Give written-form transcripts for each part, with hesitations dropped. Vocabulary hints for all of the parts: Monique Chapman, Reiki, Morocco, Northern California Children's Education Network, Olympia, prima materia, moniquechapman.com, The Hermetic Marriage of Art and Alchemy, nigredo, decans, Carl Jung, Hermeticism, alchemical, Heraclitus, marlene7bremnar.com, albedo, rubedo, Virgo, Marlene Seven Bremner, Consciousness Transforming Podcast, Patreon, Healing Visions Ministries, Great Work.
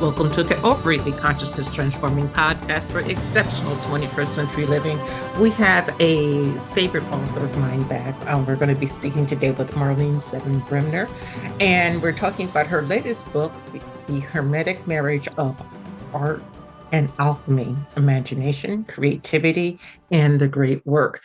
Welcome to the Over the Consciousness Transforming Podcast for exceptional 21st century living. We have a favorite author of mine back. We're going to be speaking today with Marlene Seven Bremner, and we're talking about her latest book, The Hermetic Marriage of Art and Alchemy, Imagination, Creativity, and the Great Work.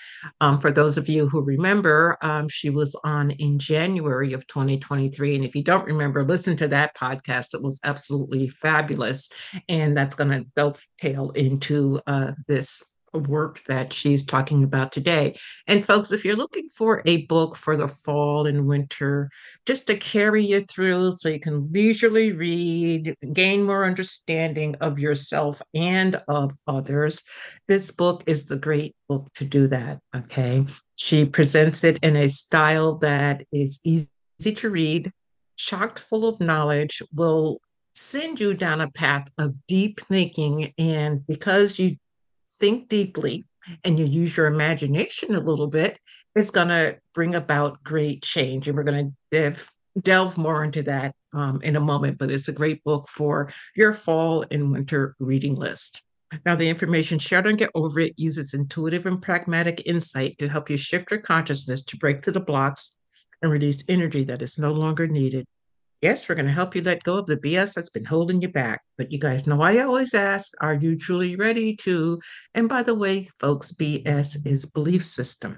For those of you who remember, she was on in January of 2023. And if you don't remember, listen to that podcast. It was absolutely fabulous. And that's going to dovetail into this work that she's talking about today. And folks, if you're looking for a book for the fall and winter, just to carry you through so you can leisurely read, gain more understanding of yourself and of others, this book is the great book to do that, okay? She presents it in a style that is easy to read, chock full of knowledge, will send you down a path of deep thinking. And because you think deeply and you use your imagination a little bit, it's going to bring about great change. And we're going to delve more into that in a moment, but it's a great book for your fall and winter reading list. Now, the information shared on Get Over It uses intuitive and pragmatic insight to help you shift your consciousness to break through the blocks and release energy that is no longer needed. Yes, we're going to help you let go of the BS that's been holding you back. But you guys know I always ask, are you truly ready to? And by the way, folks, BS is belief system.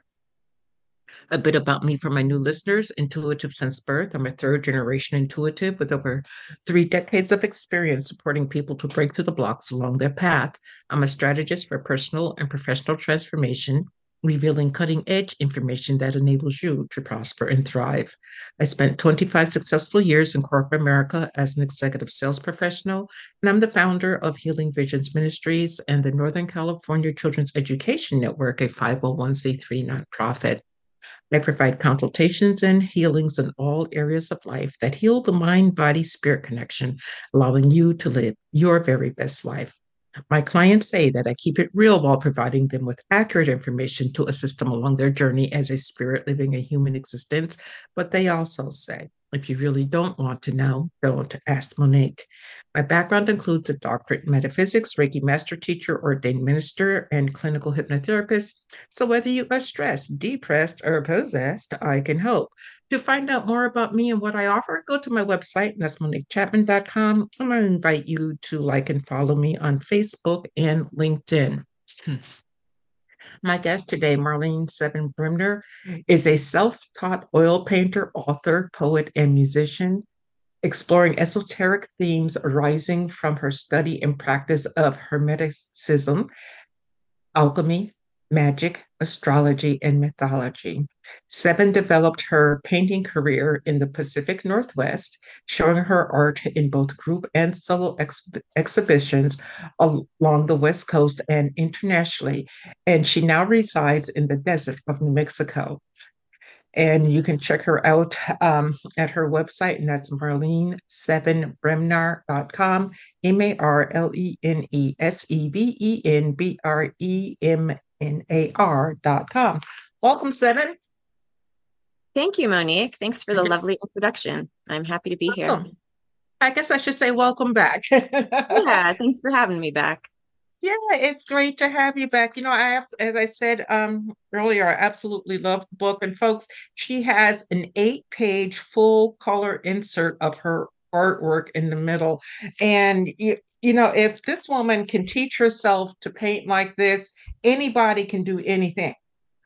A bit about me for my new listeners, intuitive since birth. I'm a third generation intuitive with over 3 decades of experience supporting people to break through the blocks along their path. I'm a strategist for personal and professional transformation, revealing cutting-edge information that enables you to prosper and thrive. I spent 25 successful years in corporate America as an executive sales professional, and I'm the founder of Healing Visions Ministries and the Northern California Children's Education Network, a 501c3 nonprofit. I provide consultations and healings in all areas of life that heal the mind-body-spirit connection, allowing you to live your very best life. My clients say that I keep it real while providing them with accurate information to assist them along their journey as a spirit living a human existence, but they also say If you really don't want to know, don't ask Monique. My background includes a doctorate in metaphysics, Reiki master teacher, ordained minister, and clinical hypnotherapist. So whether you are stressed, depressed, or possessed, I can help. To find out more about me and what I offer, go to my website, and that's moniquechapman.com. I'm going to invite you to like and follow me on Facebook and LinkedIn. My guest today, Marlene Seven Bremner, is a self-taught oil painter, author, poet, and musician, exploring esoteric themes arising from her study and practice of Hermeticism, alchemy, magic, astrology, and mythology. Seven developed her painting career in the Pacific Northwest, showing her art in both group and solo exhibitions along the West Coast and internationally. And she now resides in the desert of New Mexico. And you can check her out at her website, and that's marlene7bremnar.com, marlenesevenbremnar.com. Welcome, Seven. Thank you, Monique. Thanks for the lovely introduction. I'm happy to be here. I guess I should say welcome back. Yeah, thanks for having me back. Yeah, it's great to have you back. You know, as I said earlier, I absolutely love the book. And folks, she has an 8-page full color insert of her artwork in the middle. And you know, if this woman can teach herself to paint like this, anybody can do anything.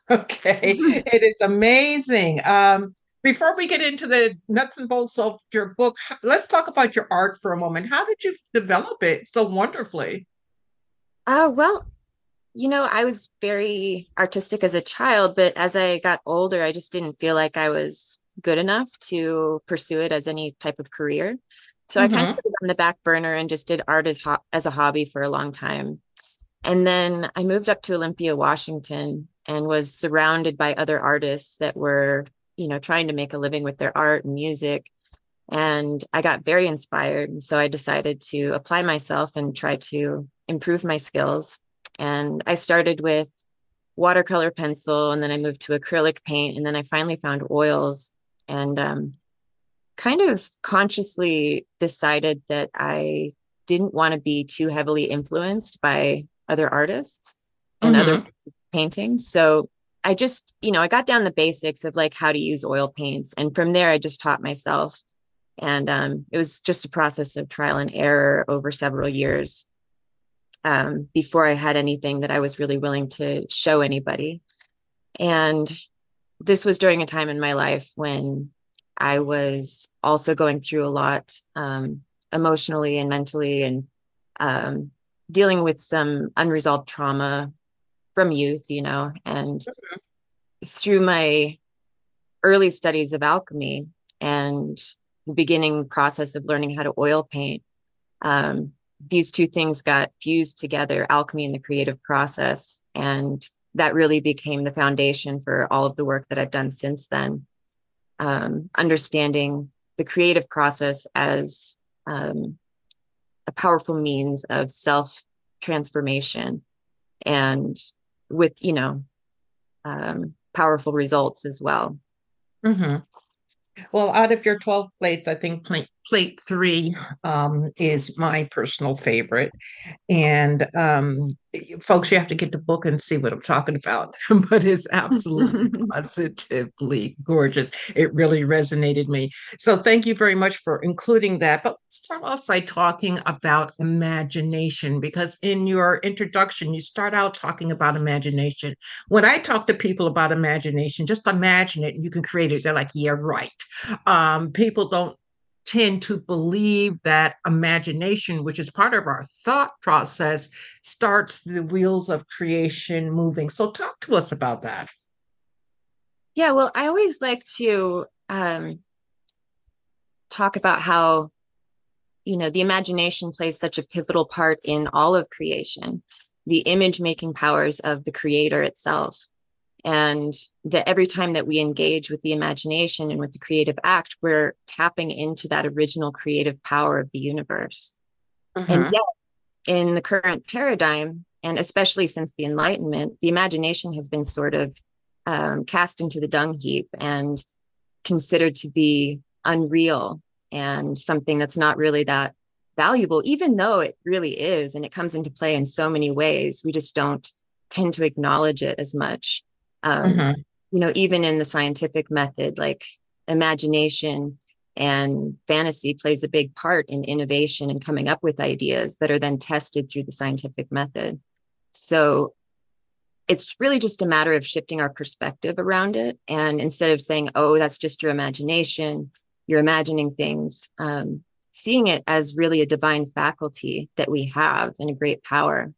Okay, it is amazing. Before we get into the nuts and bolts of your book, let's talk about your art for a moment. How did you develop it so wonderfully? Well, you know, I was very artistic as a child, but as I got older, I just didn't feel like I was good enough to pursue it as any type of career. So I kind of put it on the back burner and just did art as a hobby for a long time. And then I moved up to Olympia, Washington, and was surrounded by other artists that were, you know, trying to make a living with their art and music. And I got very inspired. And so I decided to apply myself and try to improve my skills. And I started with watercolor pencil, and then I moved to acrylic paint. And then I finally found oils, and kind of consciously decided that I didn't want to be too heavily influenced by other artists and other paintings. So I just, you know, I got down the basics of like how to use oil paints. And from there, I just taught myself. And it was just a process of trial and error over several years before I had anything that I was really willing to show anybody. And this was during a time in my life when I was also going through a lot emotionally and mentally, and dealing with some unresolved trauma from youth, you know, and through my early studies of alchemy and the beginning process of learning how to oil paint, these two things got fused together, alchemy and the creative process. And that really became the foundation for all of the work that I've done since then. Understanding the creative process as a powerful means of self-transformation, and with, you know, powerful results as well. Well, out of your 12 plates, I think plate 3 is my personal favorite. And folks, you have to get the book and see what I'm talking about, but it's absolutely positively gorgeous. It really resonated me. So thank you very much for including that. But let's start off by talking about imagination, because in your introduction, you start out talking about imagination. When I talk to people about imagination, just imagine it and you can create it. They're like, yeah, right. People don't tend to believe that imagination, which is part of our thought process, starts the wheels of creation moving. So talk to us about that. Yeah, well, I always like to talk about how, you know, the imagination plays such a pivotal part in all of creation, the image-making powers of the creator itself. And that every time that we engage with the imagination and with the creative act, we're tapping into that original creative power of the universe. And yet, in the current paradigm, and especially since the Enlightenment, the imagination has been sort of cast into the dung heap and considered to be unreal and something that's not really that valuable, even though it really is. And it comes into play in so many ways. We just don't tend to acknowledge it as much. You know, even in the scientific method, like imagination and fantasy plays a big part in innovation and coming up with ideas that are then tested through the scientific method. So it's really just a matter of shifting our perspective around it. And instead of saying, oh, that's just your imagination, you're imagining things, seeing it as really a divine faculty that we have and a great power.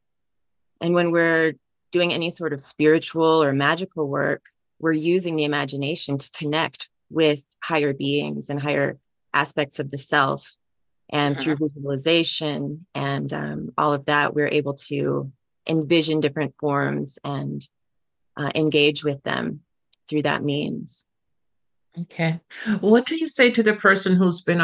And when we're doing any sort of spiritual or magical work, we're using the imagination to connect with higher beings and higher aspects of the self. And through visualization and all of that, we're able to envision different forms and engage with them through that means. Okay. What do you say to the person who's been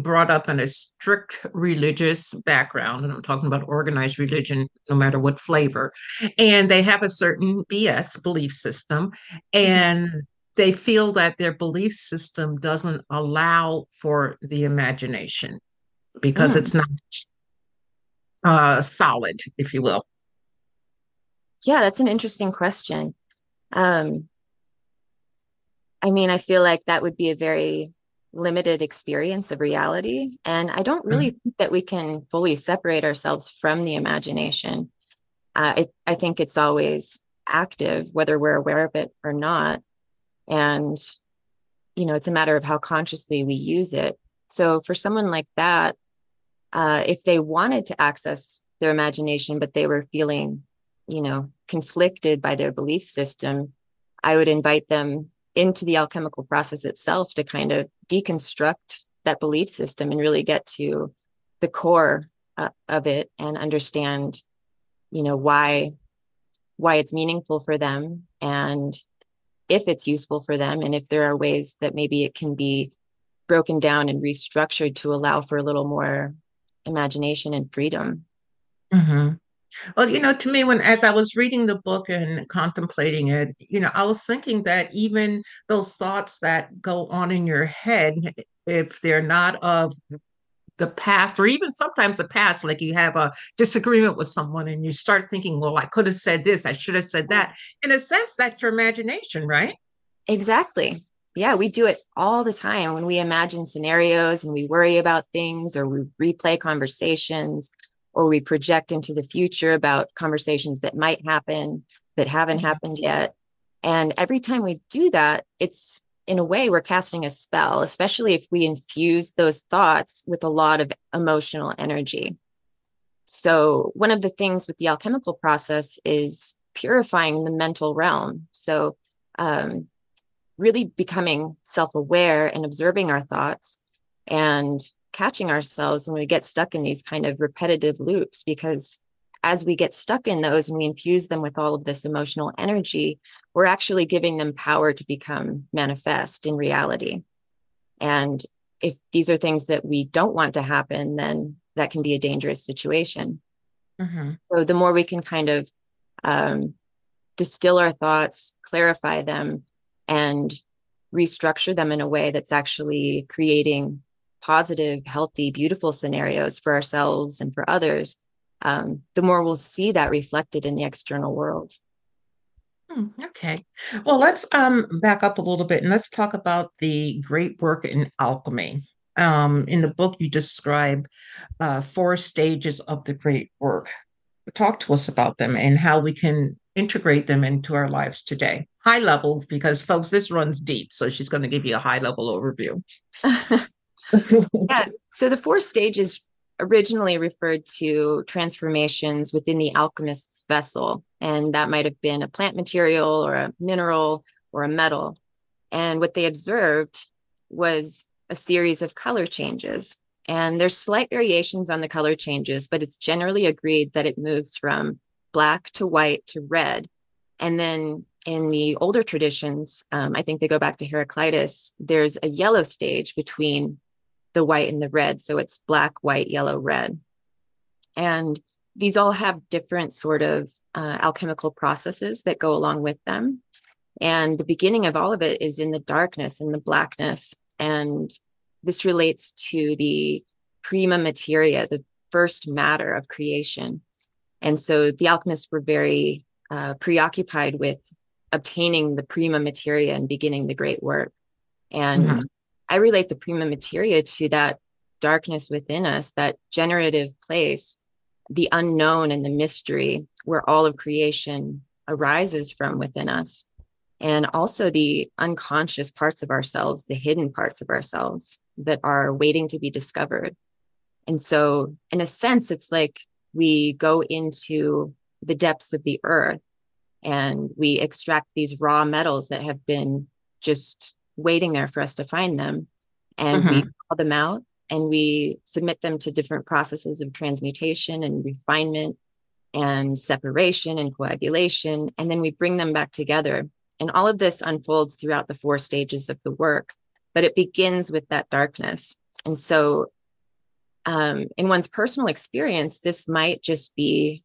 brought up in a strict religious background? And I'm talking about organized religion, no matter what flavor, and they have a certain BS belief system, and they feel that their belief system doesn't allow for the imagination because it's not solid, if you will. Yeah, that's an interesting question. I mean, I feel like that would be a very limited experience of reality. And I don't really think that we can fully separate ourselves from the imagination. I think it's always active, whether we're aware of it or not. And, you know, it's a matter of how consciously we use it. So for someone like that, if they wanted to access their imagination, but they were feeling, you know, conflicted by their belief system, I would invite them into the alchemical process itself to kind of deconstruct that belief system and really get to the core of it and understand, you know, why it's meaningful for them and if it's useful for them. And if there are ways that maybe it can be broken down and restructured to allow for a little more imagination and freedom. Mm-hmm. Well, you know, to me, as I was reading the book and contemplating it, you know, I was thinking that even those thoughts that go on in your head, if they're not of the past, or even sometimes the past, like you have a disagreement with someone and you start thinking, well, I could have said this, I should have said that. In a sense, that's your imagination, right? Exactly. Yeah, we do it all the time when we imagine scenarios and we worry about things, or we replay conversations, or we project into the future about conversations that might happen, that haven't happened yet. And every time we do that, it's in a way we're casting a spell, especially if we infuse those thoughts with a lot of emotional energy. So one of the things with the alchemical process is purifying the mental realm. So really becoming self-aware and observing our thoughts and catching ourselves when we get stuck in these kind of repetitive loops, because as we get stuck in those and we infuse them with all of this emotional energy, we're actually giving them power to become manifest in reality. And if these are things that we don't want to happen, then that can be a dangerous situation. So the more we can kind of distill our thoughts, clarify them, and restructure them in a way that's actually creating positive, healthy, beautiful scenarios for ourselves and for others, the more we'll see that reflected in the external world. Okay. Well, let's back up a little bit and let's talk about the great work in alchemy. In the book, you describe 4 stages of the great work. Talk to us about them and how we can integrate them into our lives today. High level, because folks, this runs deep. So she's going to give you a high level overview. Yeah. So the 4 stages originally referred to transformations within the alchemist's vessel. And that might have been a plant material or a mineral or a metal. And what they observed was a series of color changes. And there's slight variations on the color changes, but it's generally agreed that it moves from black to white to red. And then in the older traditions, I think they go back to Heraclitus, there's a yellow stage between the white and the red. So it's black, white, yellow, red. And these all have different sort of alchemical processes that go along with them. And the beginning of all of it is in the darkness and the blackness. And this relates to the prima materia, the first matter of creation. And so the alchemists were very preoccupied with obtaining the prima materia and beginning the great work. And I relate the prima materia to that darkness within us, that generative place, the unknown and the mystery where all of creation arises from within us, and also the unconscious parts of ourselves, the hidden parts of ourselves that are waiting to be discovered. And so in a sense, it's like we go into the depths of the earth and we extract these raw metals that have been just waiting there for us to find them. And we call them out and we submit them to different processes of transmutation and refinement and separation and coagulation. And then we bring them back together. And all of this unfolds throughout the four stages of the work, but it begins with that darkness. And so in one's personal experience, this might just be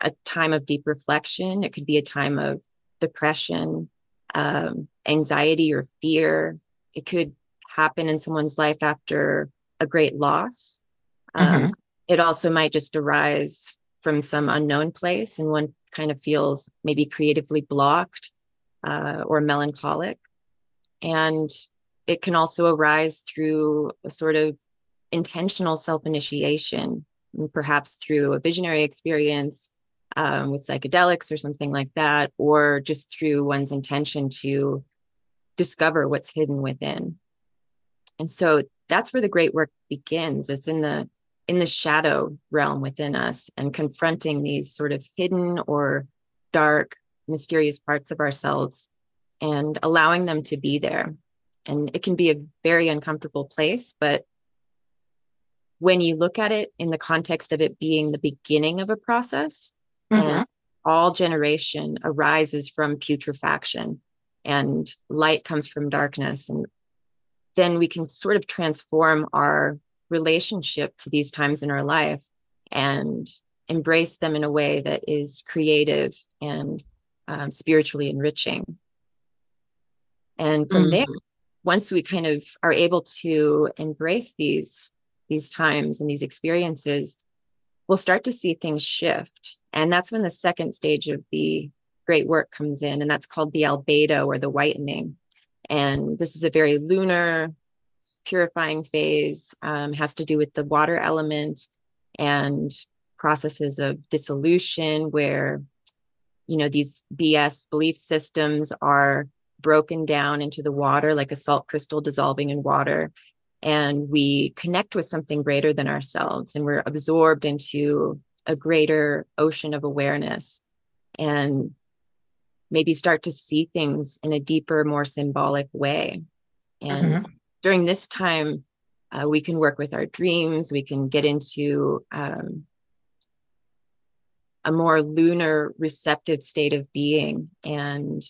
a time of deep reflection. It could be a time of depression, anxiety or fear. It could happen in someone's life after a great loss. It also might just arise from some unknown place, and one kind of feels maybe creatively blocked or melancholic. And it can also arise through a sort of intentional self-initiation, and perhaps through a visionary experience with psychedelics or something like that, or just through one's intention to discover what's hidden within. And so that's where the great work begins. It's in the shadow realm within us, and confronting these sort of hidden or dark, mysterious parts of ourselves and allowing them to be there. And it can be a very uncomfortable place, but when you look at it in the context of it being the beginning of a process, and all generation arises from putrefaction and light comes from darkness, and then we can sort of transform our relationship to these times in our life and embrace them in a way that is creative and spiritually enriching. And from there, once we kind of are able to embrace these times and these experiences, we'll start to see things shift. And that's when the second stage of the great work comes in, and that's called the albedo, or the whitening. And this is a very lunar purifying phase, has to do with the water element and processes of dissolution, where, you know, these BS belief systems are broken down into the water, like a salt crystal dissolving in water. And we connect with something greater than ourselves, and we're absorbed into a greater ocean of awareness, and maybe start to see things in a deeper, more symbolic way. And during this time, we can work with our dreams. We can get into a more lunar receptive state of being and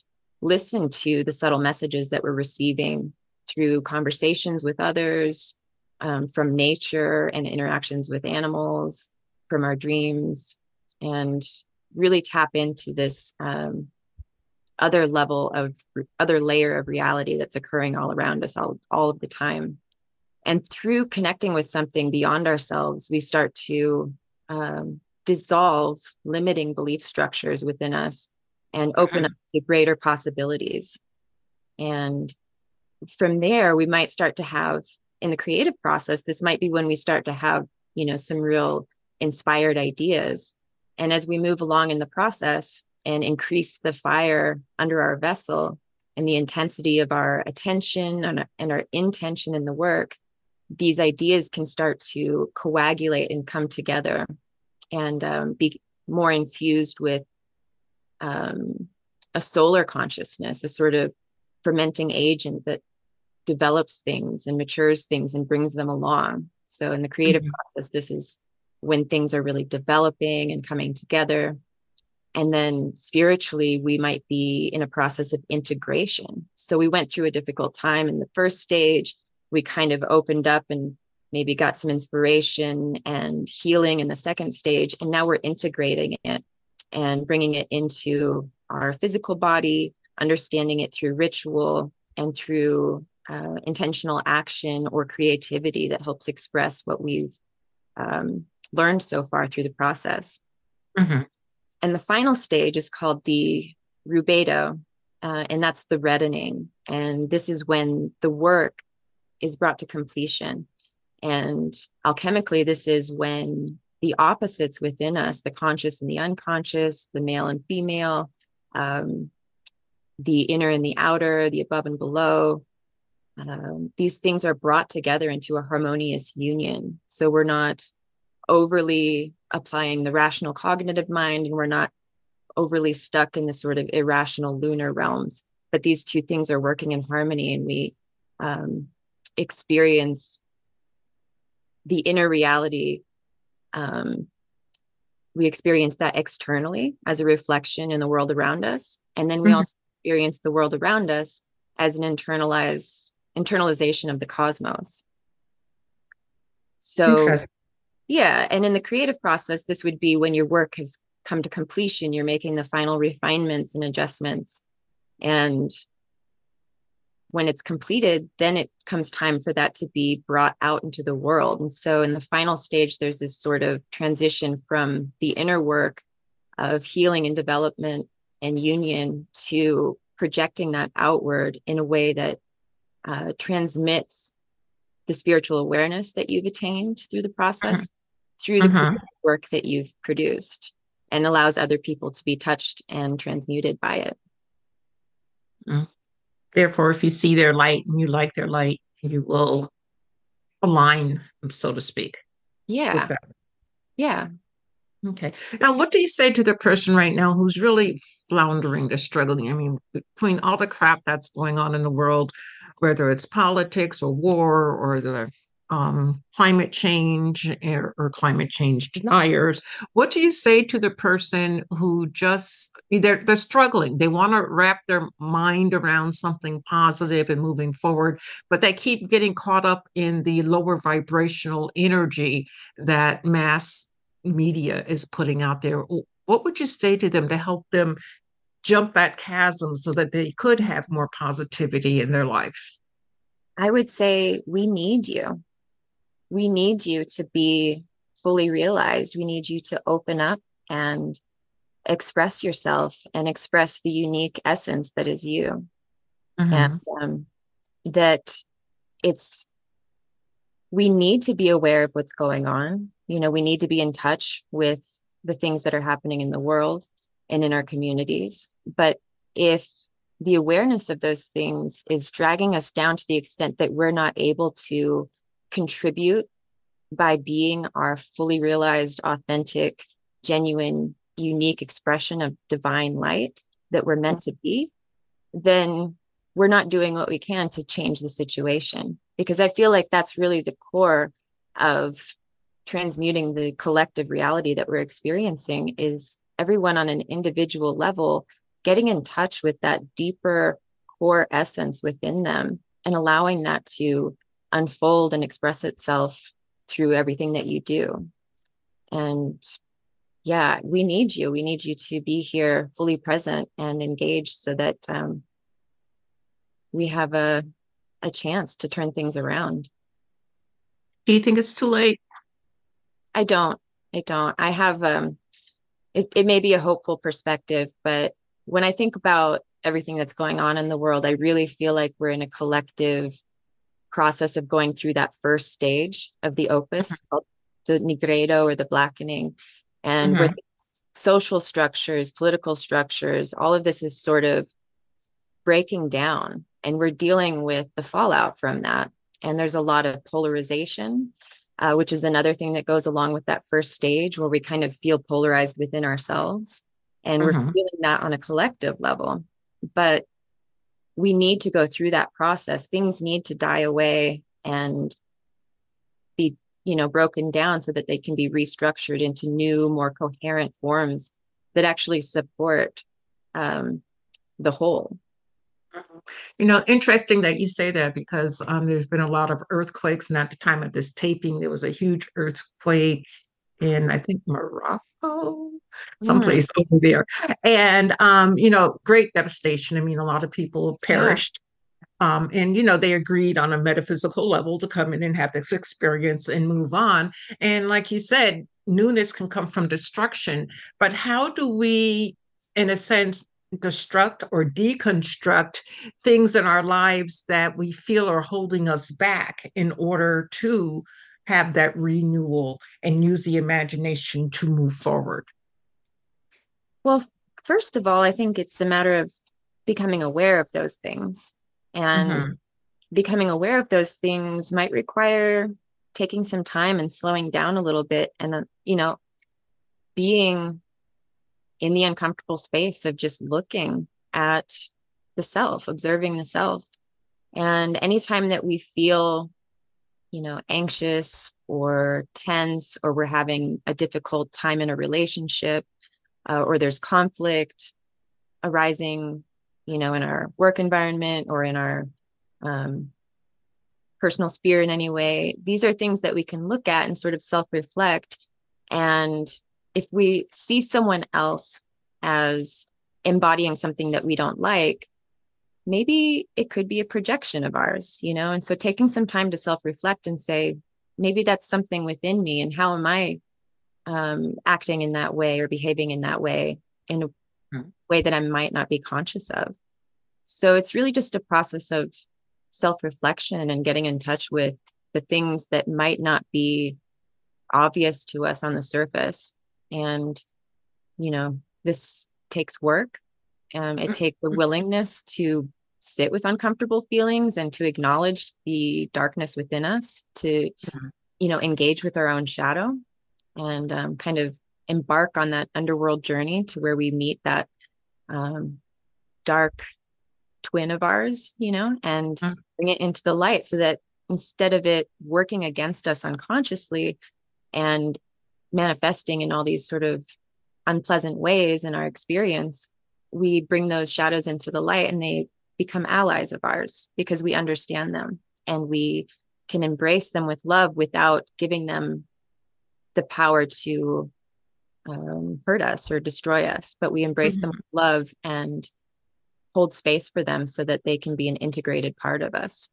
listen to the subtle messages that we're receiving through conversations with others, from nature and interactions with animals, from our dreams, and really tap into this other layer of reality that's occurring all around us all of the time. And through connecting with something beyond ourselves, we start to dissolve limiting belief structures within us and open up to greater possibilities. And from there, we might start to have, in the creative process, this might be when we start to have, you know, some real inspired ideas. And as we move along in the process and increase the fire under our vessel and the intensity of our attention and our intention in the work, these ideas can start to coagulate and come together and be more infused with a solar consciousness, a sort of fermenting agent that develops things and matures things and brings them along. So in the creative process, this is when things are really developing and coming together. And then spiritually, we might be in a process of integration. So we went through a difficult time in the first stage. We kind of opened up and maybe got some inspiration and healing in the second stage. And now we're integrating it and bringing it into our physical body, understanding it through ritual and through intentional action or creativity that helps express what we've learned so far through the process. Mm-hmm. And the final stage is called the rubedo, and that's the reddening. And this is when the work is brought to completion. And alchemically, this is when the opposites within us, the conscious and the unconscious, the male and female, the inner and the outer, the above and below, these things are brought together into a harmonious union. So we're not overly applying the rational cognitive mind, and we're not overly stuck in the sort of irrational lunar realms, but these two things are working in harmony, and we experience the inner reality. We experience that externally as a reflection in the world around us. And then we also experience the world around us as an internalization of the cosmos. So yeah. And in the creative process, this would be when your work has come to completion, you're making the final refinements and adjustments. And when it's completed, then it comes time for that to be brought out into the world. And so in the final stage, there's this sort of transition from the inner work of healing and development and union to projecting that outward in a way that transmits the spiritual awareness that you've attained through the process, through the work that you've produced, and allows other people to be touched and transmuted by it. Mm. Therefore, if you see their light and you like their light, you will align them, so to speak. Yeah. Yeah. Okay. Now, what do you say to the person right now who's really floundering, they're struggling? I mean, between all the crap that's going on in the world, whether it's politics or war or the climate change or climate change deniers, what do you say to the person who just, they're struggling, they want to wrap their mind around something positive and moving forward, but they keep getting caught up in the lower vibrational energy that mass media is putting out there? What would you say to them to help them jump that chasm so that they could have more positivity in their lives? I would say we need you. We need you to be fully realized. We need you to open up and express yourself and express the unique essence that is you. And we need to be aware of what's going on. You know, we need to be in touch with the things that are happening in the world and in our communities. But if the awareness of those things is dragging us down to the extent that we're not able to contribute by being our fully realized, authentic, genuine, unique expression of divine light that we're meant to be, then we're not doing what we can to change the situation. Because I feel like that's really the core of transmuting the collective reality that we're experiencing, is everyone on an individual level getting in touch with that deeper core essence within them and allowing that to unfold and express itself through everything that you do. And yeah, we need you. We need you to be here fully present and engaged so that we have a chance to turn things around. Do you think it's too late? I don't. I have, it may be a hopeful perspective, but when I think about everything that's going on in the world, I really feel like we're in a collective process of going through that first stage of the opus, called the nigredo, or the blackening. And with social structures, political structures, all of this is sort of breaking down, and we're dealing with the fallout from that. And there's a lot of polarization, which is another thing that goes along with that first stage, where we kind of feel polarized within ourselves. And we're feeling that on a collective level, but we need to go through that process. Things need to die away and be, you know, broken down so that they can be restructured into new, more coherent forms that actually support the whole. You know, interesting that you say that, because there's been a lot of earthquakes. And at the time of this taping, there was a huge earthquake in, I think, Morocco, someplace over there. And, you know, great devastation. I mean, a lot of people perished. And, you know, they agreed on a metaphysical level to come in and have this experience and move on. And like you said, newness can come from destruction. But how do we, in a sense, construct or deconstruct things in our lives that we feel are holding us back in order to have that renewal and use the imagination to move forward? Well, first of all, I think it's a matter of becoming aware of those things. And becoming aware of those things might require taking some time and slowing down a little bit and, you know, being in the uncomfortable space of just looking at the self, observing the self. And anytime that we feel, you know, anxious or tense, or we're having a difficult time in a relationship, or there's conflict arising, you know, in our work environment or in our personal sphere in any way, these are things that we can look at and sort of self-reflect. And if we see someone else as embodying something that we don't like, maybe it could be a projection of ours, you know? And so taking some time to self-reflect and say, maybe that's something within me, and how am I acting in that way or behaving in that way in a way that I might not be conscious of. So it's really just a process of self-reflection and getting in touch with the things that might not be obvious to us on the surface. And, you know, this takes work. It takes the willingness to sit with uncomfortable feelings and to acknowledge the darkness within us, to, you know, engage with our own shadow and kind of embark on that underworld journey to where we meet that dark twin of ours, you know, and bring it into the light so that instead of it working against us unconsciously and manifesting in all these sort of unpleasant ways in our experience, we bring those shadows into the light and they become allies of ours because we understand them and we can embrace them with love without giving them the power to hurt us or destroy us. But we embrace them with love and hold space for them so that they can be an integrated part of us.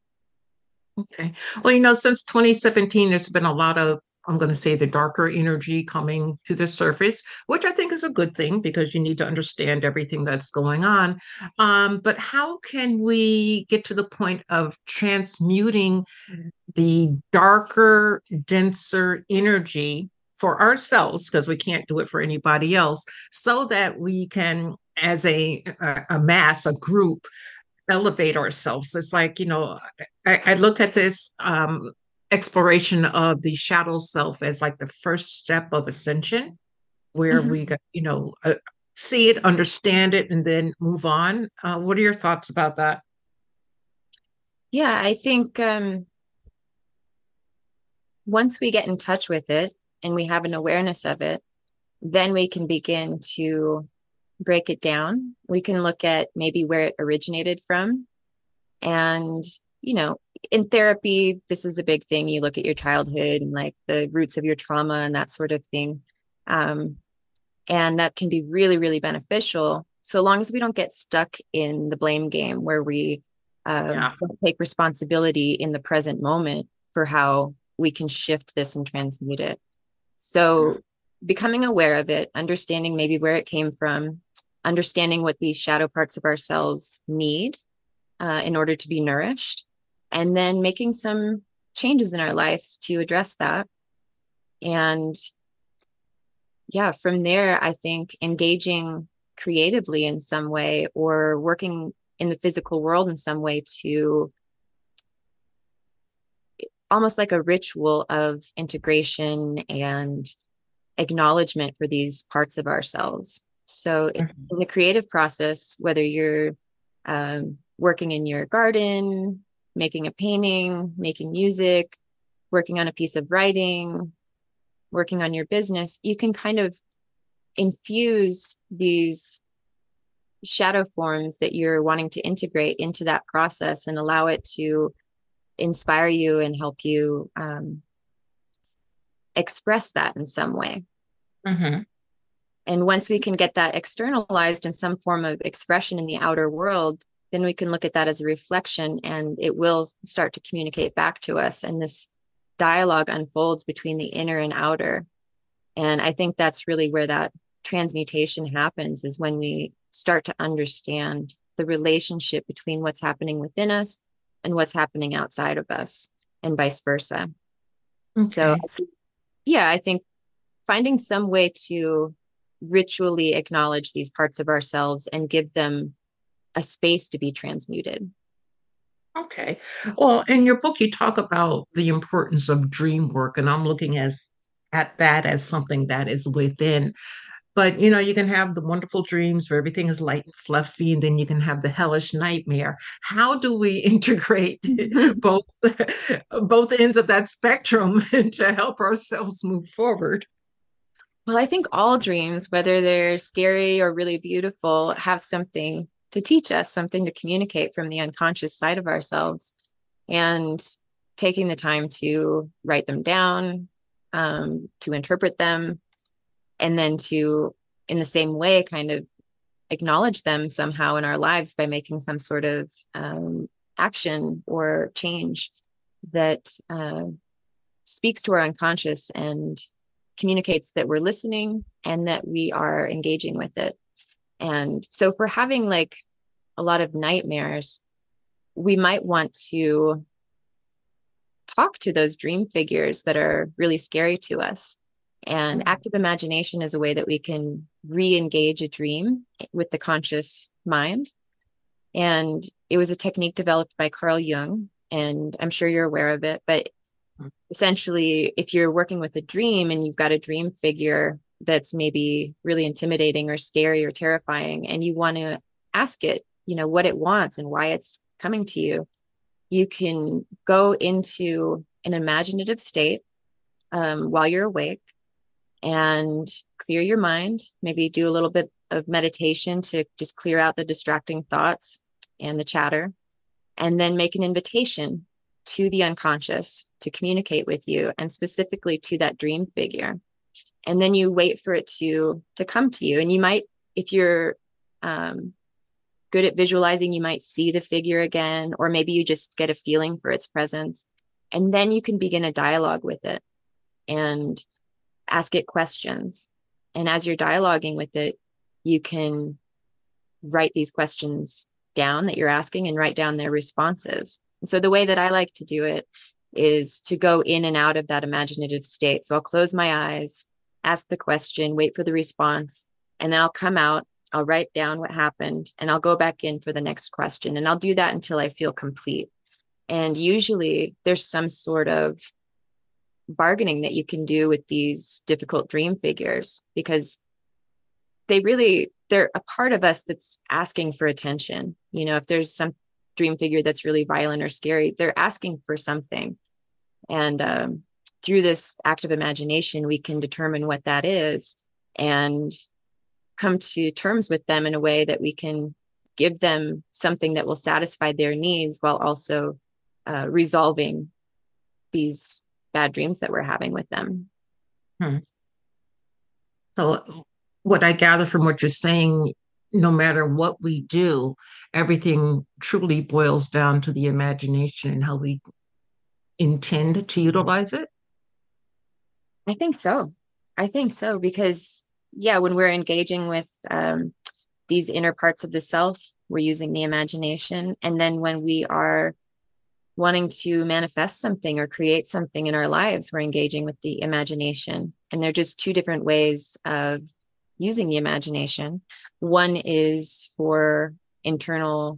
Okay. Well, you know, since 2017, there's been a lot of, I'm going to say, the darker energy coming to the surface, which I think is a good thing because you need to understand everything that's going on. But how can we get to the point of transmuting the darker, denser energy for ourselves, because we can't do it for anybody else, so that we can, as a mass, a group, elevate ourselves? It's like, you know, I look at this exploration of the shadow self as like the first step of ascension, where we, you know, see it, understand it, and then move on. What are your thoughts about that? Yeah, I think once we get in touch with it and we have an awareness of it, then we can begin to break it down. We can look at maybe where it originated from. And, you know, in therapy, this is a big thing. You look at your childhood and like the roots of your trauma and that sort of thing. And that can be really, really beneficial. So long as we don't get stuck in the blame game where we don't take responsibility in the present moment for how we can shift this and transmute it. So becoming aware of it, understanding maybe where it came from, understanding what these shadow parts of ourselves need in order to be nourished, and then making some changes in our lives to address that. And yeah, from there, I think engaging creatively in some way or working in the physical world in some way to almost like a ritual of integration and acknowledgement for these parts of ourselves. So in the creative process, whether you're working in your garden, making a painting, making music, working on a piece of writing, working on your business, you can kind of infuse these shadow forms that you're wanting to integrate into that process and allow it to inspire you and help you express that in some way. And once we can get that externalized in some form of expression in the outer world, then we can look at that as a reflection, and it will start to communicate back to us. And this dialogue unfolds between the inner and outer. And I think that's really where that transmutation happens, is when we start to understand the relationship between what's happening within us and what's happening outside of us, and vice versa. Okay. So yeah, I think finding some way to ritually acknowledge these parts of ourselves and give them a space to be transmuted. Okay. Well, in your book, you talk about the importance of dream work, and I'm looking at that as something that is within. But, you know, you can have the wonderful dreams where everything is light and fluffy, and then you can have the hellish nightmare. How do we integrate both ends of that spectrum to help ourselves move forward? Well, I think all dreams, whether they're scary or really beautiful, have something to teach us, something to communicate from the unconscious side of ourselves. And taking the time to write them down, to interpret them, and then to, in the same way, kind of acknowledge them somehow in our lives by making some sort of action or change that speaks to our unconscious and communicates that we're listening and that we are engaging with it. And so if we're having like a lot of nightmares, we might want to talk to those dream figures that are really scary to us. And active imagination is a way that we can re-engage a dream with the conscious mind. And it was a technique developed by Carl Jung, and I'm sure you're aware of it. But essentially, if you're working with a dream and you've got a dream figure that's maybe really intimidating or scary or terrifying, and you want to ask it, you know, what it wants and why it's coming to you, you can go into an imaginative state while you're awake and clear your mind, maybe do a little bit of meditation to just clear out the distracting thoughts and the chatter, and then make an invitation to the unconscious to communicate with you, and specifically to that dream figure. And then you wait for it to come to you. And you might, if you're good at visualizing, you might see the figure again, or maybe you just get a feeling for its presence. And then you can begin a dialogue with it and ask it questions. And as you're dialoguing with it, you can write these questions down that you're asking and write down their responses. And so the way that I like to do it is to go in and out of that imaginative state. So I'll close my eyes, ask the question, wait for the response, and then I'll come out, I'll write down what happened, and I'll go back in for the next question. And I'll do that until I feel complete. And usually there's some sort of bargaining that you can do with these difficult dream figures, because they're a part of us that's asking for attention. You know, if there's some dream figure that's really violent or scary, they're asking for something. And through this active imagination, we can determine what that is and come to terms with them in a way that we can give them something that will satisfy their needs, while also resolving these bad dreams that we're having with them. So what I gather from what you're saying, no matter what we do, everything truly boils down to the imagination and how we intend to utilize it. I think so. Because yeah, when we're engaging with these inner parts of the self, we're using the imagination. And then when we are wanting to manifest something or create something in our lives, we're engaging with the imagination. And they're just two different ways of using the imagination. One is for internal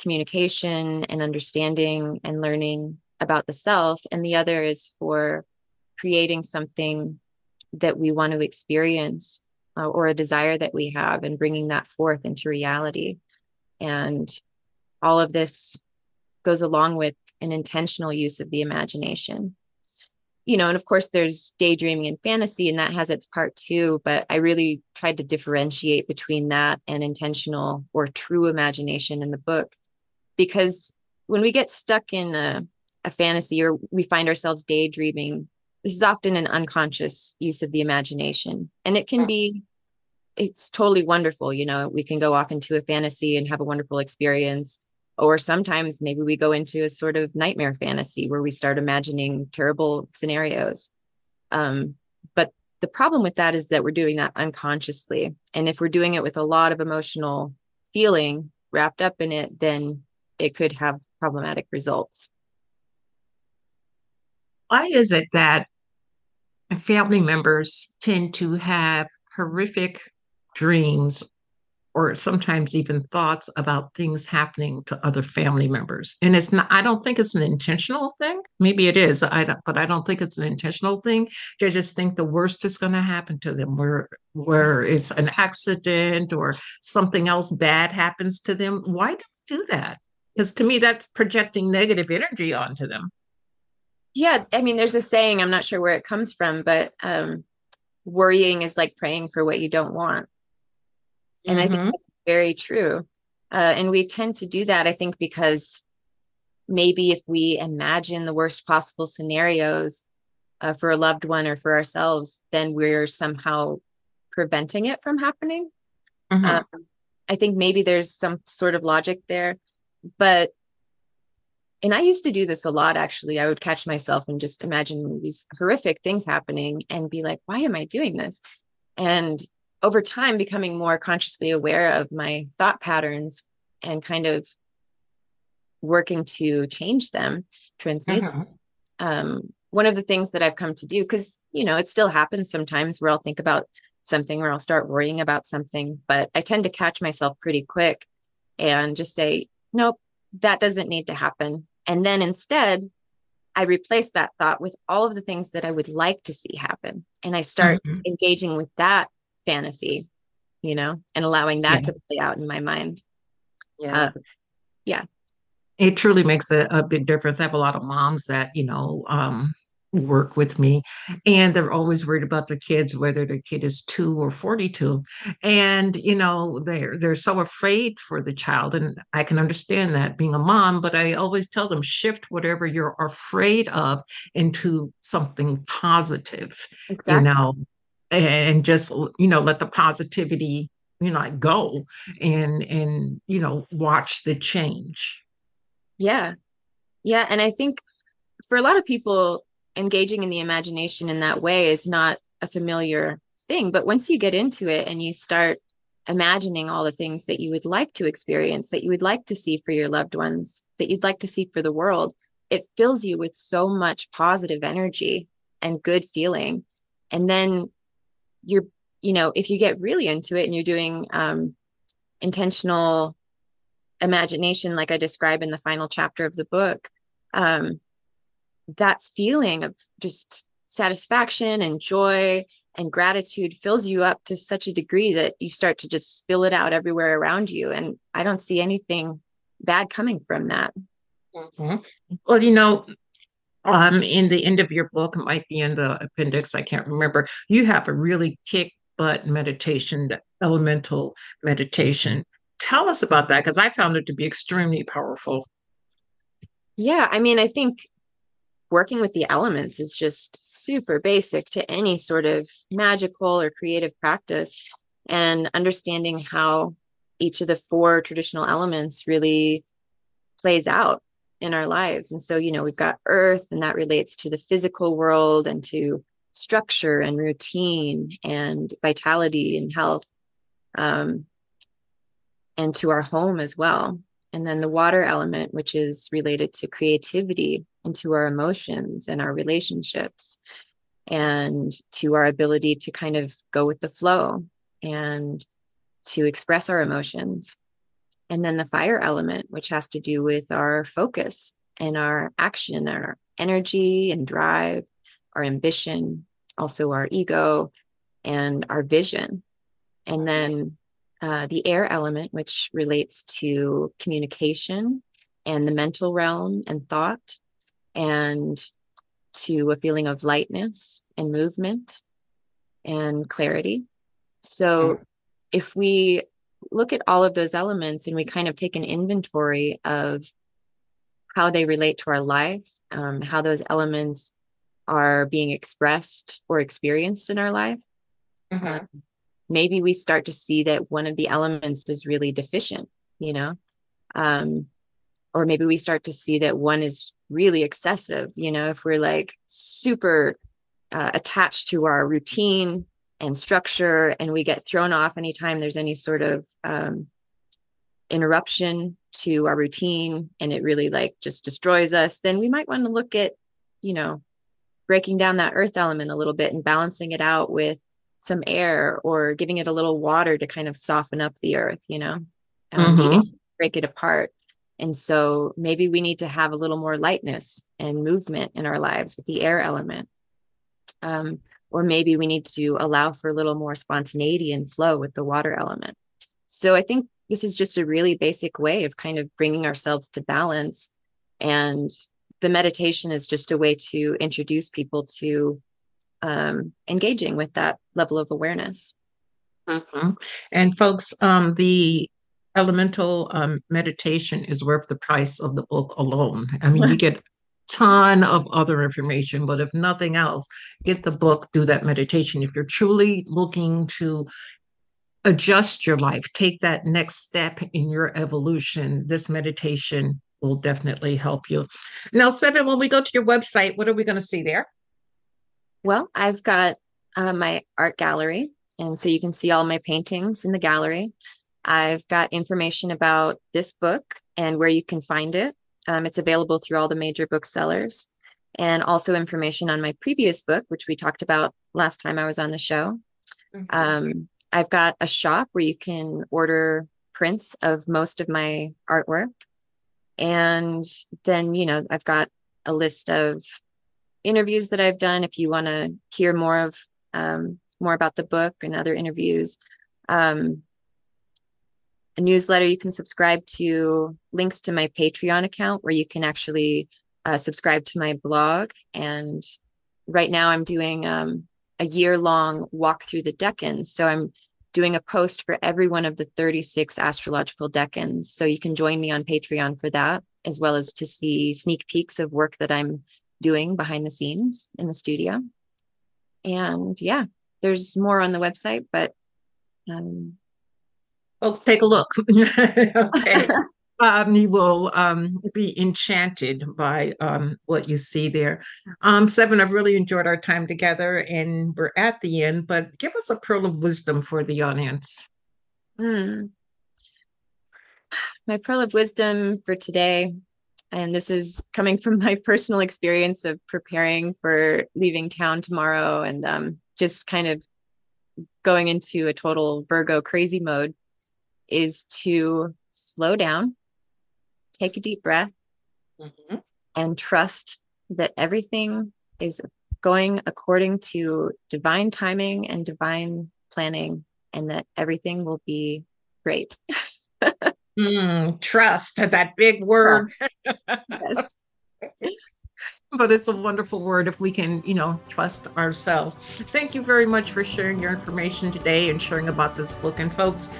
communication and understanding and learning about the self. And the other is for creating something that we want to experience or a desire that we have, and bringing that forth into reality. And all of this goes along with an intentional use of the imagination. You know, and of course there's daydreaming and fantasy, and that has its part too, but I really tried to differentiate between that and intentional or true imagination in the book, because when we get stuck in a fantasy, or we find ourselves daydreaming, this is often an unconscious use of the imagination. And it can be it's totally wonderful. You know, we can go off into a fantasy and have a wonderful experience. Or sometimes maybe we go into a sort of nightmare fantasy where we start imagining terrible scenarios. But the problem with that is that we're doing that unconsciously. And if we're doing it with a lot of emotional feeling wrapped up in it, then it could have problematic results. Why is it that family members tend to have horrific dreams or sometimes even thoughts about things happening to other family members? And it's not, I don't think it's an intentional thing. Maybe it is, but I don't think it's an intentional thing. They just think the worst is going to happen to them, where it's an accident or something else bad happens to them. Why do they do that? Because to me, that's projecting negative energy onto them. Yeah. I mean, there's a saying, I'm not sure where it comes from, but worrying is like praying for what you don't want. And I think that's very true. And we tend to do that, I think, because maybe if we imagine the worst possible scenarios for a loved one or for ourselves, then we're somehow preventing it from happening. I think maybe there's some sort of logic there. But, and I used to do this a lot, actually. I would catch myself and just imagine these horrific things happening and be like, why am I doing this? And over time, becoming more consciously aware of my thought patterns and kind of working to change them, transmute them. One of the things that I've come to do, because, you know, it still happens sometimes where I'll think about something or I'll start worrying about something, but I tend to catch myself pretty quick and just say, nope, that doesn't need to happen. And then instead, I replace that thought with all of the things that I would like to see happen. And I start engaging with that fantasy, you know, and allowing that to play out in my mind. It truly makes a big difference. I have a lot of moms that, you know, work with me, and they're always worried about their kids, whether their kid is 2 or 42. And, you know, they're so afraid for the child. And I can understand that being a mom, but I always tell them, shift whatever you're afraid of into something positive, you know, and just, you know, let the positivity, you know, go and, you know, watch the change. Yeah. And I think for a lot of people, engaging in the imagination in that way is not a familiar thing. But once you get into it and you start imagining all the things that you would like to experience, that you would like to see for your loved ones, that you'd like to see for the world, it fills you with so much positive energy and good feeling. And then you're, you know, if you get really into it and you're doing intentional imagination, like I describe in the final chapter of the book, that feeling of just satisfaction and joy and gratitude fills you up to such a degree that you start to just spill it out everywhere around you. And I don't see anything bad coming from that. Well, you know, in the end of your book, it might be in the appendix, I can't remember, you have a really kick-butt meditation, the elemental meditation. Tell us about that, because I found it to be extremely powerful. Yeah, I mean, I think working with the elements is just super basic to any sort of magical or creative practice, and understanding how each of the 4 traditional elements really plays out in our lives. And so, you know, we've got earth, and that relates to the physical world and to structure and routine and vitality and health, and to our home as well. And then the water element, which is related to creativity and to our emotions and our relationships and to our ability to kind of go with the flow and to express our emotions. And then the fire element, which has to do with our focus and our action, our energy and drive, our ambition, also our ego and our vision. And then the air element, which relates to communication and the mental realm and thought, and to a feeling of lightness and movement and clarity. So if we look at all of those elements and we kind of take an inventory of how they relate to our life, how those elements are being expressed or experienced in our life, maybe we start to see that one of the elements is really deficient, you know, or maybe we start to see that one is really excessive. You know, if we're like super attached to our routine and structure, and we get thrown off anytime there's any sort of interruption to our routine, and it really like just destroys us, then we might want to look at, you know, breaking down that earth element a little bit and balancing it out with some air, or giving it a little water to kind of soften up the earth, you know, break it apart. And so maybe we need to have a little more lightness and movement in our lives with the air element. Or maybe we need to allow for a little more spontaneity and flow with the water element. So I think this is just a really basic way of kind of bringing ourselves to balance. And the meditation is just a way to introduce people to engaging with that level of awareness. Mm-hmm. And folks, the elemental meditation is worth the price of the book alone. I mean, you get ton of other information, but if nothing else, get the book, do that meditation. If you're truly looking to adjust your life, take that next step in your evolution, this meditation will definitely help you. Now, Seven, when we go to your website, what are we going to see there? Well, I've got my art gallery, and so you can see all my paintings in the gallery. I've got information about this book and where you can find it. It's available through all the major booksellers, and also information on my previous book, which we talked about last time I was on the show. Mm-hmm. I've got a shop where you can order prints of most of my artwork. And then, you know, I've got a list of interviews that I've done if you want to hear more about the book and other interviews. A newsletter you can subscribe to, links to my Patreon account where you can actually subscribe to my blog. And right now I'm doing a year-long walk through the decans. So I'm doing a post for every one of the 36 astrological decans. So you can join me on Patreon for that, as well as to see sneak peeks of work that I'm doing behind the scenes in the studio. And yeah, there's more on the website, but folks, take a look. Okay. You will be enchanted by what you see there. Seven, I've really enjoyed our time together, and we're at the end, but give us a pearl of wisdom for the audience. My pearl of wisdom for today, and this is coming from my personal experience of preparing for leaving town tomorrow and just kind of going into a total Virgo crazy mode, is to slow down, take a deep breath, and trust that everything is going according to divine timing and divine planning, and that everything will be great. Trust, that big word. Yes. But it's a wonderful word if we can, you know, trust ourselves. Thank you very much for sharing your information today and sharing about this book. And folks,